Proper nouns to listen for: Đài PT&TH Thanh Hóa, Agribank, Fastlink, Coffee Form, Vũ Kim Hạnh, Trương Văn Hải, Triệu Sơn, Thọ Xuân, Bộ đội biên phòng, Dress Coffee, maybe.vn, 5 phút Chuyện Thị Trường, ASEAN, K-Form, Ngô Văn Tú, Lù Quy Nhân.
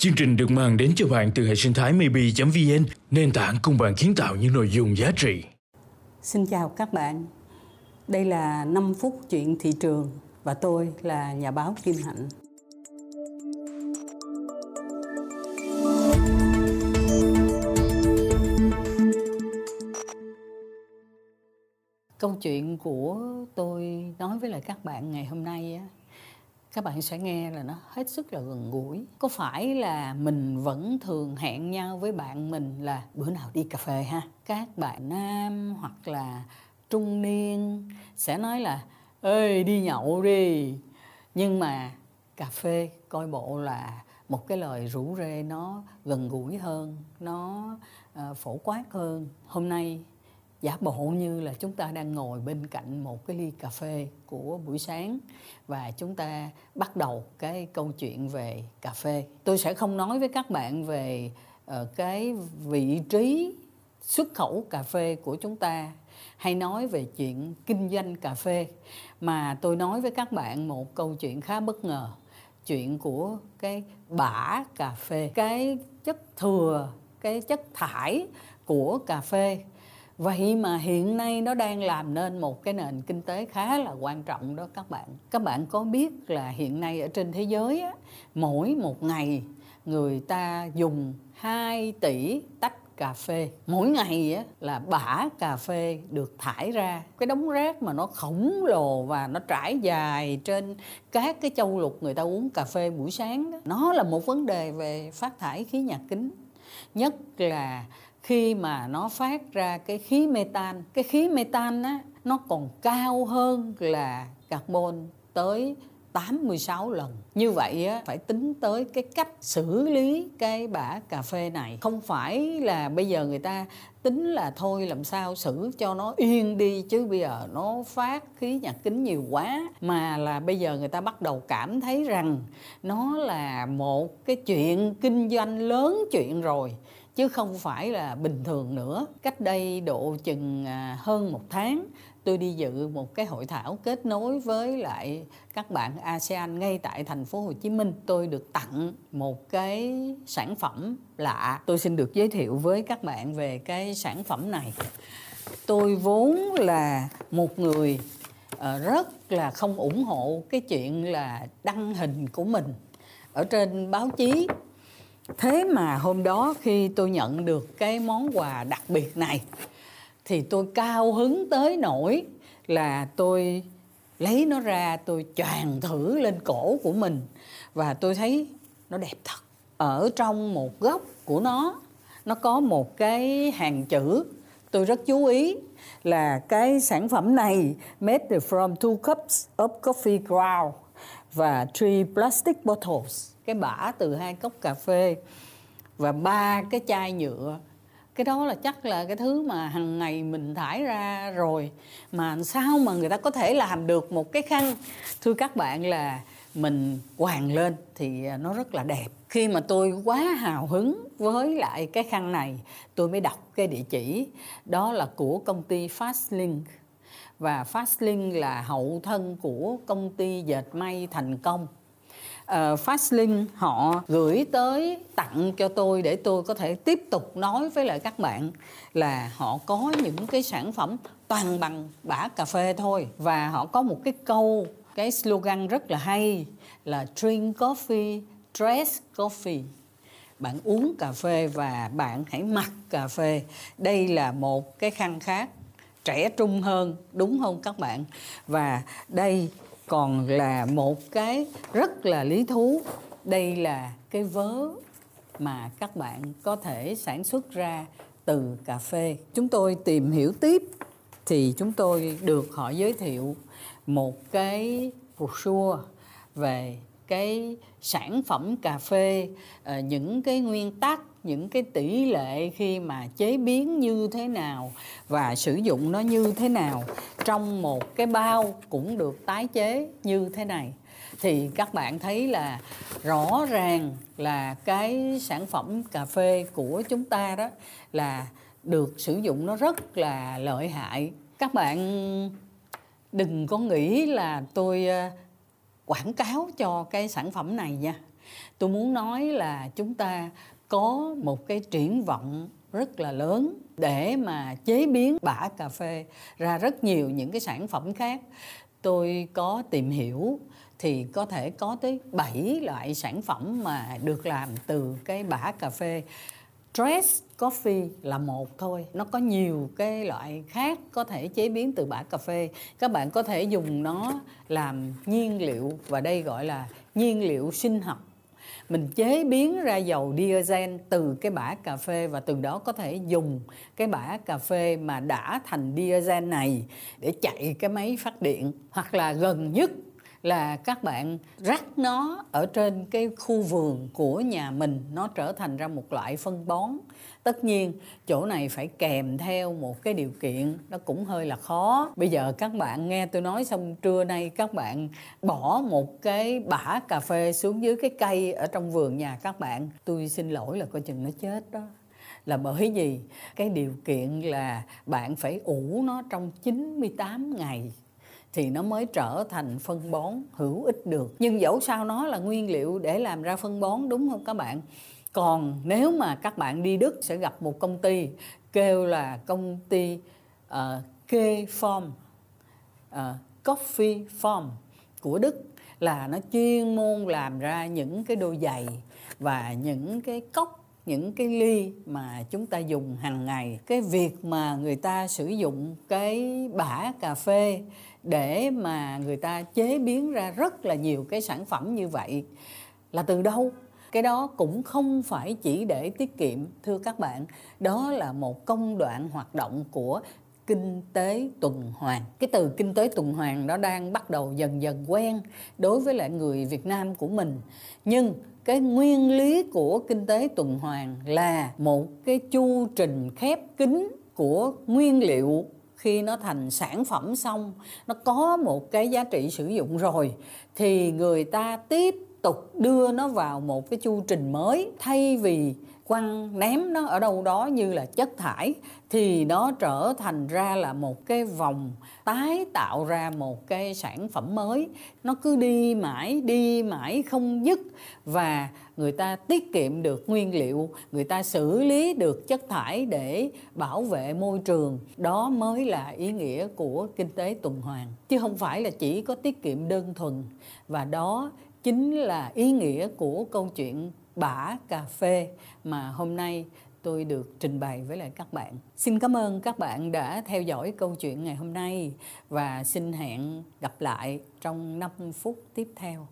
Chương trình được mang đến cho bạn từ hệ sinh thái maybe.vn, nền tảng cùng bạn kiến tạo những nội dung giá trị. Xin chào các bạn. Đây là 5 phút chuyện thị trường và tôi là nhà báo Kim Hạnh. Câu chuyện của tôi nói với lại các bạn ngày hôm nay á, các bạn sẽ nghe là nó hết sức là gần gũi. Có phải là mình vẫn thường hẹn nhau với bạn mình là bữa nào đi cà phê ha? Các bạn nam hoặc là trung niên sẽ nói là ê đi nhậu đi. Nhưng mà cà phê coi bộ là một cái lời rủ rê nó gần gũi hơn, nó phổ quát hơn. Hôm nay giả bộ như là chúng ta đang ngồi bên cạnh một cái ly cà phê của buổi sáng và chúng ta bắt đầu cái câu chuyện về cà phê. Tôi sẽ không nói với các bạn về cái vị trí xuất khẩu cà phê của chúng ta hay nói về chuyện kinh doanh cà phê, mà tôi nói với các bạn một câu chuyện khá bất ngờ. Chuyện của cái bã cà phê, cái chất thừa, cái chất thải của cà phê. Vậy mà hiện nay nó đang làm nên một cái nền kinh tế khá là quan trọng đó các bạn. Các bạn có biết là hiện nay ở trên thế giới á, mỗi một ngày người ta dùng 2 tỷ tách cà phê. Mỗi ngày á, là bã cà phê được thải ra. Cái đống rác mà nó khổng lồ và nó trải dài trên các cái châu lục người ta uống cà phê buổi sáng đó. Nó là một vấn đề về phát thải khí nhà kính. Nhất là khi mà nó phát ra cái khí metan. Cái khí metan á, nó còn cao hơn là carbon tới 86 lần. Như vậy á, phải tính tới cái cách xử lý cái bã cà phê này. Không phải là bây giờ người ta tính là thôi làm sao xử cho nó yên đi, chứ bây giờ nó phát khí nhà kính nhiều quá, mà là bây giờ người ta bắt đầu cảm thấy rằng nó là một cái chuyện kinh doanh lớn chuyện rồi, chứ không phải là bình thường nữa. Cách đây độ chừng hơn một tháng, tôi đi dự một cái hội thảo kết nối với lại các bạn ASEAN ngay tại thành phố Hồ Chí Minh. Tôi được tặng một cái sản phẩm lạ. Tôi xin được giới thiệu với các bạn về cái sản phẩm này. Tôi vốn là một người rất là không ủng hộ cái chuyện là đăng hình của mình ở trên báo chí. Thế mà hôm đó khi tôi nhận được cái món quà đặc biệt này thì tôi cao hứng tới nỗi là tôi lấy nó ra, tôi choàng thử lên cổ của mình và tôi thấy nó đẹp thật. Ở trong một góc của nó có một cái hàng chữ. Tôi rất chú ý là cái sản phẩm này made from 2 cups of coffee ground và 3 plastic bottles. Cái bã từ 2 cốc cà phê và 3 cái chai nhựa. Cái đó là chắc là cái thứ mà hàng ngày mình thải ra rồi. Mà sao mà người ta có thể làm được một cái khăn? Thưa các bạn, là mình quàng lên thì nó rất là đẹp. Khi mà tôi quá hào hứng với lại cái khăn này, tôi mới đọc cái địa chỉ. Đó là của công ty Fastlink. Và Fastlink là hậu thân của công ty dệt may Thành Công. Fastlink họ gửi tới tặng cho tôi để tôi có thể tiếp tục nói với lại các bạn là họ có những cái sản phẩm toàn bằng bã cà phê thôi. và họ có một cái câu, cái slogan rất là hay là Drink Coffee, Dress Coffee. Bạn uống cà phê và bạn hãy mặc cà phê. Đây là một cái khăn khác, trẻ trung hơn, đúng không các bạn? Và đây còn là một cái rất là lý thú. Đây là cái vớ mà các bạn có thể sản xuất ra từ cà phê. Chúng tôi tìm hiểu tiếp thì chúng tôi được họ giới thiệu một cái brochure về cái sản phẩm cà phê, những cái nguyên tắc, những cái tỷ lệ khi mà chế biến như thế nào và sử dụng nó như thế nào, trong một cái bao cũng được tái chế như thế này. Thì các bạn thấy là rõ ràng là cái sản phẩm cà phê của chúng ta đó là được sử dụng nó rất là lợi hại. Các bạn đừng có nghĩ là tôi quảng cáo cho cái sản phẩm này nha. Tôi muốn nói là chúng ta có một cái triển vọng rất là lớn để mà chế biến bã cà phê ra rất nhiều những cái sản phẩm khác. Tôi có tìm hiểu thì có thể có tới 7 loại sản phẩm mà được làm từ cái bã cà phê. Dress Coffee là một thôi, nó có nhiều cái loại khác có thể chế biến từ bã cà phê. Các bạn có thể dùng nó làm nhiên liệu, và đây gọi là nhiên liệu sinh học. Mình chế biến ra dầu diesel từ cái bã cà phê, và từ đó có thể dùng cái bã cà phê mà đã thành diesel này để chạy cái máy phát điện. Hoặc là gần nhất là các bạn rắc nó ở trên cái khu vườn của nhà mình, nó trở thành ra một loại phân bón. Tất nhiên chỗ này phải kèm theo một cái điều kiện nó cũng hơi là khó. Bây giờ các bạn nghe tôi nói xong, trưa nay các bạn bỏ một cái bã cà phê xuống dưới cái cây ở trong vườn nhà các bạn, tôi xin lỗi là coi chừng nó chết đó. Là bởi vì cái điều kiện là bạn phải ủ nó trong 98 ngày thì nó mới trở thành phân bón hữu ích được. Nhưng dẫu sao nó là nguyên liệu để làm ra phân bón, đúng không các bạn? Còn nếu mà các bạn đi Đức sẽ gặp một công ty kêu là công ty K-Form, Coffee Form của Đức, là nó chuyên môn làm ra những cái đôi giày và những cái cốc, những cái ly mà chúng ta dùng hàng ngày. Cái việc mà người ta sử dụng cái bã cà phê để mà người ta chế biến ra rất là nhiều cái sản phẩm như vậy là từ đâu? Cái đó cũng không phải chỉ để tiết kiệm, thưa các bạn. Đó là một công đoạn hoạt động của kinh tế tuần hoàn. Cái từ kinh tế tuần hoàn đó đang bắt đầu dần dần quen đối với lại người Việt Nam của mình. Nhưng cái nguyên lý của kinh tế tuần hoàn là một cái chu trình khép kín của nguyên liệu. Khi nó thành sản phẩm xong, nó có một cái giá trị sử dụng rồi, thì người ta tiếp tục đưa nó vào một cái chu trình mới. Thay vì quăng ném nó ở đâu đó như là chất thải, thì nó trở thành ra là một cái vòng tái tạo ra một cái sản phẩm mới. Nó cứ đi mãi không dứt, và người ta tiết kiệm được nguyên liệu, người ta xử lý được chất thải để bảo vệ môi trường. Đó mới là ý nghĩa của kinh tế tuần hoàn, chứ không phải là chỉ có tiết kiệm đơn thuần. Và đó chính là ý nghĩa của câu chuyện bã cà phê mà hôm nay tôi được trình bày với lại các bạn. Xin cảm ơn các bạn đã theo dõi câu chuyện ngày hôm nay, và xin hẹn gặp lại trong 5 phút tiếp theo.